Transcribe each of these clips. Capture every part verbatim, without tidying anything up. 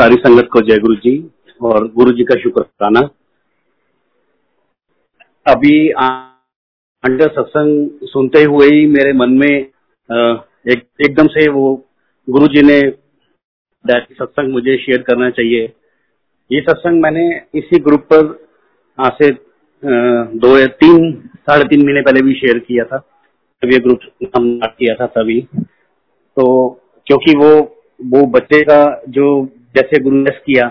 सारी संगत को जय गुरु जी और गुरु जी का शुक्राना। अभी अंडर सत्संग सुनते हुए ही मेरे मन में एक एकदम से वो गुरु जी ने सत्संग मुझे शेयर करना चाहिए। ये सत्संग मैंने इसी ग्रुप पर आज से दो या तीन साढ़े तीन महीने पहले भी शेयर किया था, तब ये ग्रुप हमने किया था तभी। तो क्योंकि वो वो बच्चे का जो जैसे गुरु ने किया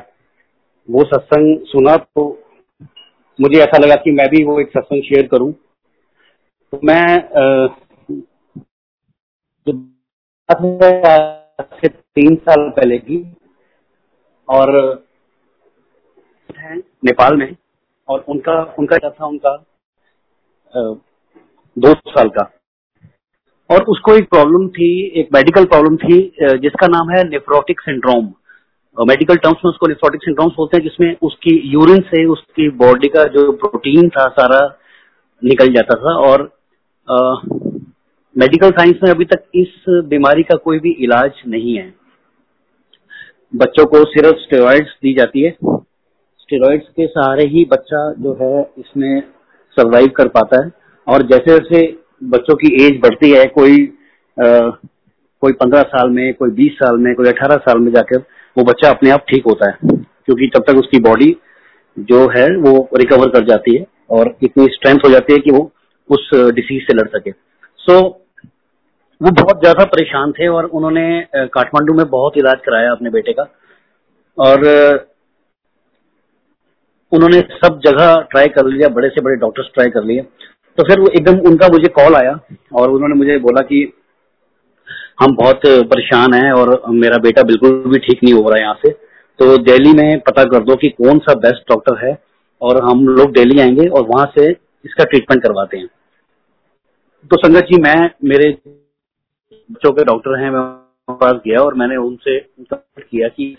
वो सत्संग सुना तो मुझे ऐसा लगा कि मैं भी वो एक सत्संग शेयर करूं। तो मैं से तीन साल पहले की और नेपाल में, और उनका उनका था उनका दो साल का, और उसको एक प्रॉब्लम थी, एक मेडिकल प्रॉब्लम थी जिसका नाम है नेफ्रोटिक सिंड्रोम। मेडिकल टर्म्स में उसको नेफ्रोटिक सिंड्रोम बोलते हैं, जिसमें उसकी यूरिन से उसकी बॉडी का जो प्रोटीन था सारा निकल जाता था। और आ, मेडिकल साइंस में अभी तक इस बीमारी का कोई भी इलाज नहीं है। बच्चों को सिर्फ स्टेरॉइड्स दी जाती है, स्टेरॉइड्स के सहारे ही बच्चा जो है इसमें सर्वाइव कर पाता है। और जैसे जैसे बच्चों की एज बढ़ती है, कोई आ, कोई पंद्रह साल में, कोई बीस साल में, कोई अठारह साल में जाकर वो बच्चा अपने आप ठीक होता है, क्योंकि तब तक उसकी बॉडी जो है वो रिकवर कर जाती है और इतनी स्ट्रेंथ हो जाती है कि वो उस डिसीज से लड़ सके। सो so, वो बहुत ज्यादा परेशान थे और उन्होंने काठमांडू में बहुत इलाज कराया अपने बेटे का, और उन्होंने सब जगह ट्राई कर लिया, बड़े से बड़े डॉक्टर्स ट्राई कर लिए। तो फिर वो एकदम उनका मुझे कॉल आया और उन्होंने मुझे बोला कि हम बहुत परेशान हैं और मेरा बेटा बिल्कुल भी ठीक नहीं हो रहा है यहाँ से, तो दिल्ली में पता कर दो कि कौन सा बेस्ट डॉक्टर है और हम लोग दिल्ली आएंगे और वहां से इसका ट्रीटमेंट करवाते हैं। तो संगत जी, मैं मेरे बच्चों के डॉक्टर हैं, मैं उनके पास गया और मैंने उनसे कंसल्ट किया कि,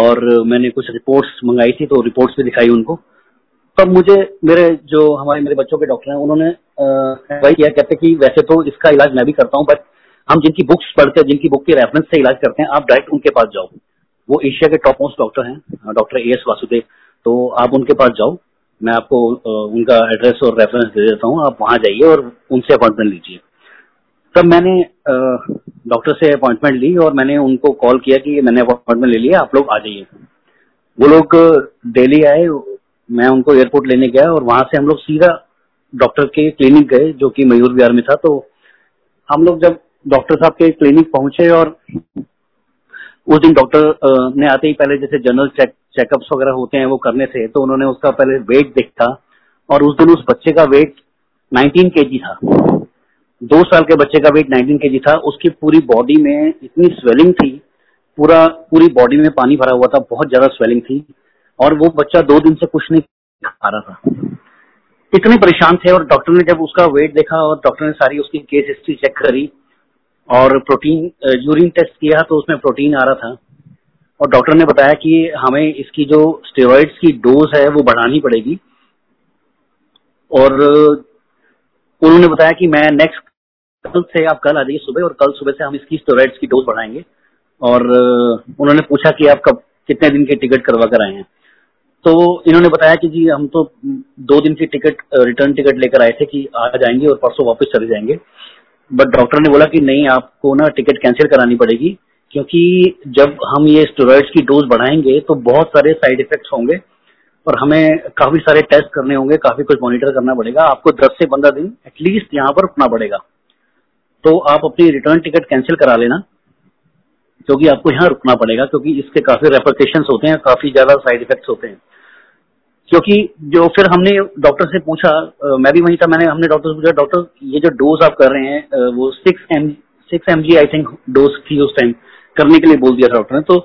और मैंने कुछ रिपोर्ट्स मंगाई थी तो रिपोर्ट्स भी दिखाई उनको। तब मुझे मेरे जो हमारे मेरे बच्चों के डॉक्टर हैं उन्होंने एडवाइस किया, कहते कि वैसे तो इसका इलाज मैं भी करता हूँ, बट हम जिनकी बुक्स पढ़ते हैं, जिनकी बुक के रेफरेंस से इलाज करते हैं, आप डायरेक्ट उनके पास जाओ। वो एशिया के टॉप मोस्ट डॉक्टर हैं, डॉक्टर ए एस वासुदेव, तो आप उनके पास जाओ। मैं आपको उनका एड्रेस और रेफरेंस दे देता हूँ, आप वहाँ जाइए और उनसे अपॉइंटमेंट लीजिए। तब मैंने डॉक्टर से अपॉइंटमेंट ली और मैंने उनको कॉल किया कि मैंने अपॉइंटमेंट ले लिया, आप लोग आ जाइए। वो लोग दिल्ली आए, मैं उनको एयरपोर्ट लेने गया और वहां से हम लोग सीधा डॉक्टर के क्लिनिक गए जो कि मयूर विहार में था। तो हम लोग जब डॉक्टर साहब के क्लिनिक पहुंचे, और उस दिन डॉक्टर ने आते ही पहले जैसे जनरल चेक चेकअप्स वगैरह होते हैं वो करने थे, तो उन्होंने उसका पहले वेट देखा और उस दिन उस बच्चे का वेट नाइनटीन केजी था। दो साल के बच्चे का वेट नाइनटीन केजी था। उसकी पूरी बॉडी में इतनी स्वेलिंग थी, पूरा पूरी बॉडी में पानी भरा हुआ था, बहुत ज्यादा स्वेलिंग थी, और वो बच्चा दो दिन से कुछ नहीं खा रहा था, इतने परेशान थे। और डॉक्टर ने जब उसका वेट देखा और डॉक्टर ने सारी उसकी केस हिस्ट्री चेक करी और प्रोटीन यूरिन टेस्ट किया तो उसमें प्रोटीन आ रहा था, और डॉक्टर ने बताया कि हमें इसकी जो स्टेरॉइड्स की डोज है वो बढ़ानी पड़ेगी। और उन्होंने बताया कि मैं नेक्स्ट कल से, आप कल आ जाइए सुबह, और कल सुबह से हम इसकी स्टेरॉइड्स की डोज बढ़ाएंगे। और उन्होंने पूछा कि आप कब कितने दिन की टिकट करवा कर आए हैं, तो इन्होंने बताया कि जी हम तो दो दिन की टिकट रिटर्न टिकट लेकर आए थे कि आज आएंगे और परसों वापस चले जाएंगे। बट डॉक्टर ने बोला कि नहीं, आपको ना टिकट कैंसिल करानी पड़ेगी, क्योंकि जब हम ये स्टेरॉइड्स की डोज बढ़ाएंगे तो बहुत सारे साइड इफेक्ट्स होंगे और हमें काफी सारे टेस्ट करने होंगे, काफी कुछ मॉनिटर करना पड़ेगा, आपको दस से पंद्रह दिन एटलीस्ट यहाँ पर रुकना पड़ेगा। तो आप अपनी रिटर्न टिकट कैंसिल करा लेना, क्योंकि आपको यहाँ रुकना पड़ेगा, क्योंकि इसके काफी रेपरकेशंस होते हैं, काफी ज्यादा साइड इफेक्ट्स होते हैं। क्योंकि जो फिर हमने डॉक्टर से पूछा, मैं भी वहीं था, मैंने हमने डॉक्टर से पूछा, डॉक्टर ये जो डोज आप कर रहे हैं वो six M six M G I think dose थी उस टाइम करने के लिए बोल दिया था डॉक्टर ने, तो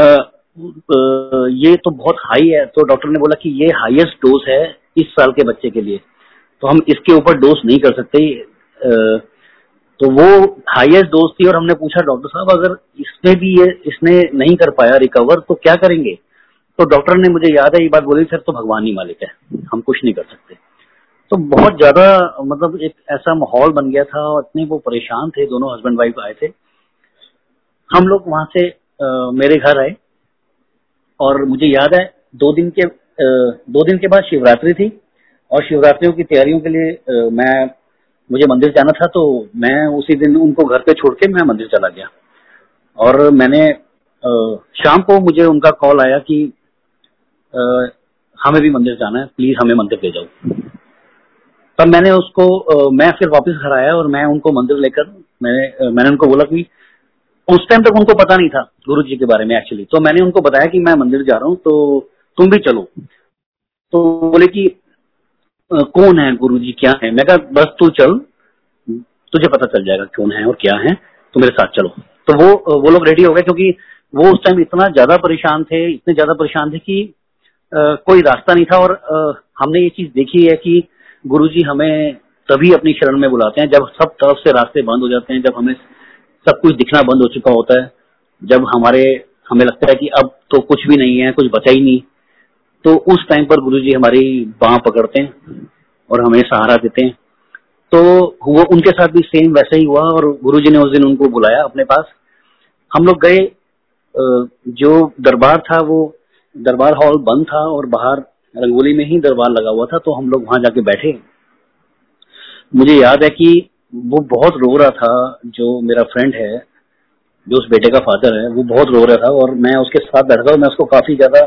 आ, आ, ये तो बहुत हाई है। तो डॉक्टर ने बोला कि ये हाईएस्ट डोज है इस साल के बच्चे के लिए, तो हम इसके ऊपर डोज नहीं कर सकते। आ, तो वो हाईएस्ट डोज थी। और हमने पूछा डॉक्टर साहब अगर इसमें भी ये इसने नहीं कर पाया रिकवर तो क्या करेंगे, तो डॉक्टर ने, मुझे याद है ये बात बोली, सर तो भगवान ही मालिक है, हम कुछ नहीं कर सकते। तो बहुत ज्यादा मतलब एक ऐसा माहौल बन गया था और इतने वो परेशान थे, दोनों हस्बैंड वाइफ आए थे। हम लोग वहां से आ, मेरे घर आए और मुझे याद है दो दिन के आ, दो दिन के बाद शिवरात्रि थी और शिवरात्रियों की तैयारियों के लिए आ, मैं मुझे मंदिर जाना था, तो मैं उसी दिन उनको घर पे छोड़ के मैं मंदिर चला गया। और मैंने आ, शाम को मुझे उनका कॉल आया कि आ, हमें भी मंदिर जाना है, प्लीज हमें मंदिर ले जाओ। तब मैंने उसको आ, मैं फिर वापस घर आया और मैं उनको मंदिर लेकर मैंने मैंने उनको बोला कि उस टाइम तक उनको पता नहीं था गुरु जी के बारे में एक्चुअली, तो मैंने उनको बताया कि मैं मंदिर जा रहा हूँ तो तुम भी चलो। तो बोले कि कौन है गुरु जी, क्या है? मैं कहा बस तू चल, तुझे पता चल जाएगा कौन है और क्या है, तो मेरे साथ चलो। तो वो वो लोग रेडी हो गए, क्योंकि वो उस टाइम इतना ज्यादा परेशान थे, इतने ज्यादा परेशान थे कि आ, कोई रास्ता नहीं था। और आ, हमने ये चीज देखी है कि गुरु जी हमें तभी अपनी शरण में बुलाते हैं जब सब तरफ से रास्ते बंद हो जाते हैं, जब हमें सब कुछ दिखना बंद हो चुका होता है, जब हमारे हमें लगता है कि अब तो कुछ भी नहीं है, कुछ बचा ही नहीं, तो उस टाइम पर गुरुजी हमारी बांह पकड़ते हैं और हमें सहारा देते हैं। तो वो उनके साथ भी सेम वैसा ही हुआ और गुरुजी ने उस दिन उनको बुलाया अपने पास। हम लोग गए, जो दरबार था वो दरबार हॉल बंद था और बाहर रंगोली में ही दरबार लगा हुआ था, तो हम लोग वहां जाके बैठे। मुझे याद है कि वो बहुत रो रहा था, जो मेरा फ्रेंड है, जो उस बेटे का फादर है, वो बहुत रो रहा था और मैं उसके साथ बैठा था और मैं उसको काफी ज्यादा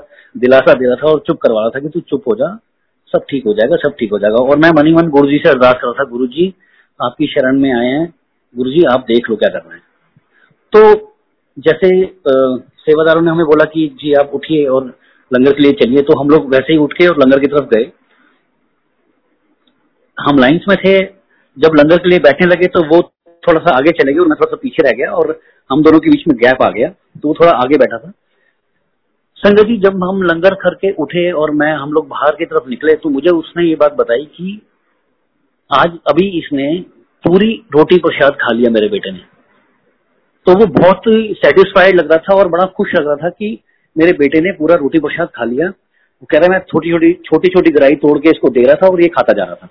दिलासा दे रहा था और चुप करवा रहा था कि तू चुप हो जा, सब ठीक हो जाएगा, सब ठीक हो जाएगा। और मैं मन ही मन गुरुजी से अरदास कर रहा था, गुरुजी आपकी शरण में आए हैं, गुरुजी आप देख लो क्या करना है। तो जैसे सेवादारों ने हमें बोला कि जी आप उठिए और लंगर के लिए चलिए, तो हम लोग वैसे ही उठ के और लंगर की तरफ गए। हम लाइन्स में थे, जब लंगर के लिए बैठने लगे तो वो थोड़ा सा आगे चले गए और मैं थोड़ा सा पीछे रह गया और हम दोनों के बीच में गैप आ गया, तो वो थोड़ा आगे बैठा था। संगत जी जब हम लंगर करके उठे और मैं हम लोग बाहर की तरफ निकले तो मुझे उसने ये बात बताई कि आज अभी इसने पूरी रोटी प्रसाद खा लिया मेरे बेटे ने। तो वो बहुत सेटिस्फाइड लग रहा था और बड़ा खुश लग रहा था कि मेरे बेटे ने पूरा रोटी प्रसाद खा लिया। वो कह रहा है मैं छोटी छोटी छोटी छोटी गराई तोड़ के इसको दे रहा था और ये खाता जा रहा था।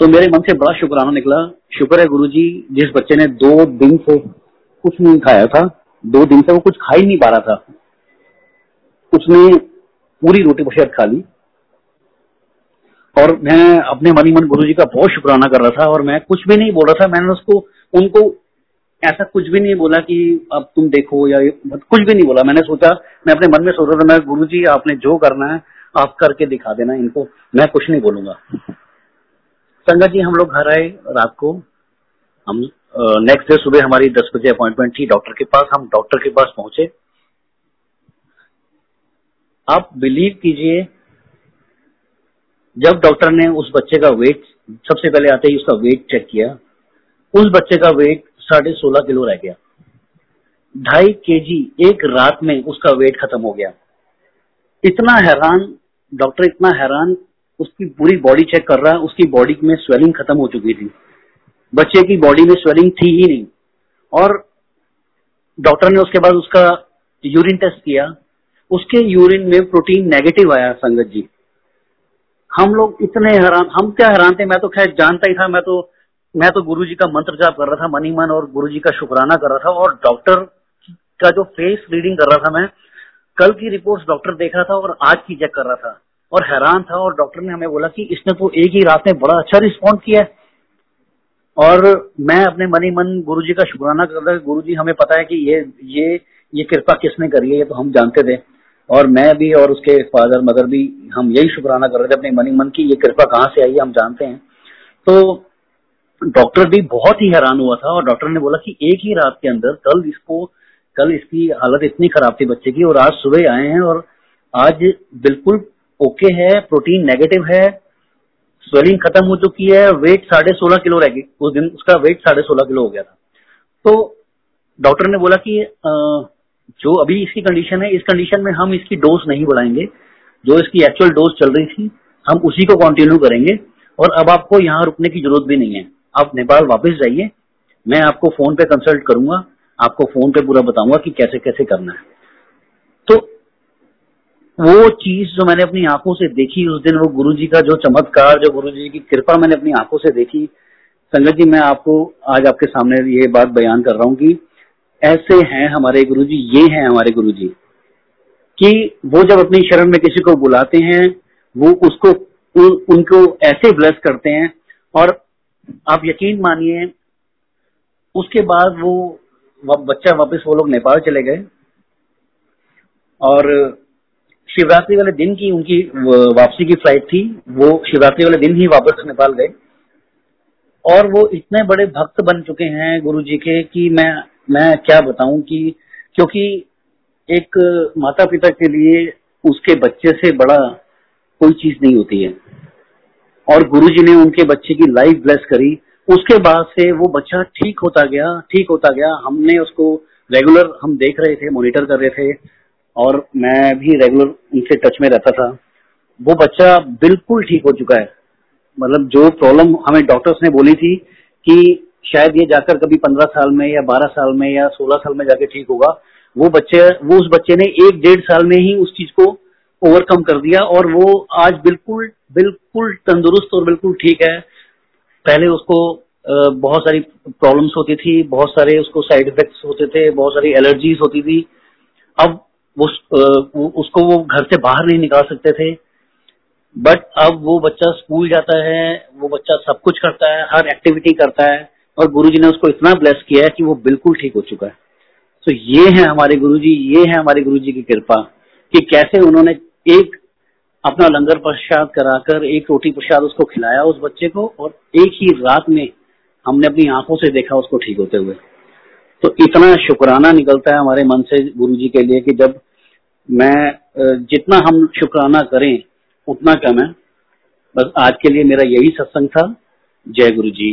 तो मेरे मन से बड़ा शुक्राना निकला, शुक्र है गुरुजी जिस बच्चे ने दो दिन से कुछ नहीं खाया था, दो दिन से वो कुछ खा ही नहीं पा रहा था, उसने पूरी रोटी प्रसाद खा ली। और मैं अपने मन ही मन गुरुजी का बहुत शुक्राना कर रहा था और मैं कुछ भी नहीं बोल रहा था। मैंने उसको उनको ऐसा कुछ भी नहीं बोला कि अब तुम देखो या कुछ भी नहीं बोला। मैंने सोचा, मैं अपने मन में सोच रहा था, मैं गुरुजी आपने जो करना है आप करके दिखा देना इनको, मैं कुछ नहीं बोलूंगा। संगत जी हम लोग घर आए रात को, हम नेक्स्ट डे सुबह हमारी दस बजे अपॉइंटमेंट थी डॉक्टर के पास। हम डॉक्टर के पास पहुंचे, आप बिलीव कीजिए जब डॉक्टर ने उस बच्चे का वेट सबसे पहले आते ही उसका वेट चेक किया, उस बच्चे का वेट साढ़े सोलह किलो रह गया। ढाई केजी एक रात में उसका वेट खत्म हो गया। इतना हैरान डॉक्टर, इतना हैरान, उसकी पूरी बॉडी चेक कर रहा है, उसकी बॉडी में स्वेलिंग खत्म हो चुकी थी, बच्चे की बॉडी में स्वेलिंग थी ही नहीं। और डॉक्टर ने उसके बाद उसका यूरिन टेस्ट किया, उसके यूरिन में प्रोटीन नेगेटिव आया। संगत जी हम लोग इतने हैरान, हम क्या हैरान थे, मैं तो खैर जानता ही था, मैं तो मैं तो गुरु जी का मंत्र जाप कर रहा था मन ही मन और गुरु जी का शुक्राना कर रहा था। और डॉक्टर का जो फेस रीडिंग कर रहा था, मैं कल की रिपोर्ट डॉक्टर देख रहा था और आज की चेक कर रहा था और हैरान था। और डॉक्टर ने हमें बोला कि इसने तो एक ही रात में बड़ा अच्छा रिस्पॉन्ड किया है। और मैं अपने मन ही मन गुरुजी का शुक्राना कर रहा था, गुरुजी हमें पता है कि ये ये ये कृपा किसने करी है, ये तो हम जानते थे। और मैं भी और उसके फादर मदर भी हम यही शुक्राना कर रहे थे अपने मन ही मन की ये कृपा कहाँ से आई है हम जानते हैं। तो डॉक्टर भी बहुत ही हैरान हुआ था और डॉक्टर ने बोला कि एक ही रात के अंदर कल इसको कल इसकी हालत इतनी खराब थी बच्चे की और आज सुबह आए हैं और आज बिल्कुल ओके okay है, प्रोटीन नेगेटिव है, स्वेलिंग खत्म हो चुकी है, वेट साढ़े सोलह किलो रह गई। उस दिन उसका वेट साढ़े सोलह किलो हो गया था। तो डॉक्टर ने बोला कि जो अभी इसकी कंडीशन है, इस कंडीशन में हम इसकी डोज नहीं बढ़ाएंगे, जो इसकी एक्चुअल डोज चल रही थी हम उसी को कंटिन्यू करेंगे और अब आपको यहाँ रुकने की जरूरत भी नहीं है। आप नेपाल वापस जाइए, मैं आपको फोन पे कंसल्ट करूंगा, आपको फोन पे पूरा बताऊंगा कि कैसे कैसे करना है। तो वो चीज जो मैंने अपनी आंखों से देखी उस दिन, वो गुरुजी का जो चमत्कार, जो गुरुजी की कृपा मैंने अपनी आंखों से देखी। संगत जी मैं आपको आज आपके सामने ये बात बयान कर रहा हूँ कि ऐसे हैं हमारे गुरुजी, ये हैं हमारे गुरुजी कि वो जब अपनी शरण में किसी को बुलाते हैं वो उसको उ, उनको ऐसे ब्लेस करते हैं और आप यकीन मानिए उसके बाद वो बच्चा वापस, वो लोग नेपाल चले गए और शिवरात्रि वाले दिन की उनकी वापसी की फ्लाइट थी, वो शिवरात्रि वाले दिन ही वापस नेपाल गए और वो इतने बड़े भक्त बन चुके हैं गुरुजी के कि मैं मैं क्या बताऊं कि क्योंकि एक माता पिता के लिए उसके बच्चे से बड़ा कोई चीज नहीं होती है और गुरुजी ने उनके बच्चे की लाइफ ब्लेस करी। उसके बाद से वो बच्चा ठीक होता गया ठीक होता गया हमने उसको रेगुलर हम देख रहे थे, मॉनिटर कर रहे थे और मैं भी रेगुलर उनसे टच में रहता था। वो बच्चा बिल्कुल ठीक हो चुका है, मतलब जो प्रॉब्लम हमें डॉक्टर्स ने बोली थी कि शायद ये जाकर कभी पंद्रह साल में या बारह साल में या सोलह साल में जाके ठीक होगा, वो बच्चे वो उस बच्चे ने एक डेढ़ साल में ही उस चीज को ओवरकम कर दिया और वो आज बिल्कुल बिल्कुल तंदुरुस्त और बिल्कुल ठीक है। पहले उसको बहुत सारी प्रॉब्लम्स होती थी, बहुत सारे उसको साइड इफेक्ट्स होते थे, बहुत सारी एलर्जीज होती थी, अब वो, उसको वो घर से बाहर नहीं निकाल सकते थे, बट अब वो बच्चा स्कूल जाता है, वो बच्चा सब कुछ करता है, हर एक्टिविटी करता है और गुरुजी ने उसको इतना ब्लेस किया है कि वो बिल्कुल ठीक हो चुका है। तो ये है हमारे गुरुजी, ये है हमारे गुरुजी की कृपा कि कैसे उन्होंने एक अपना लंगर प्रसाद कराकर एक रोटी प्रसाद उसको खिलाया उस बच्चे को और एक ही रात में हमने अपनी आंखों से देखा उसको ठीक होते हुए। तो इतना शुक्राना निकलता है हमारे मन से गुरुजी के लिए कि जब मैं जितना हम शुक्राना करें उतना कम है। बस आज के लिए मेरा यही सत्संग था। जय गुरुजी।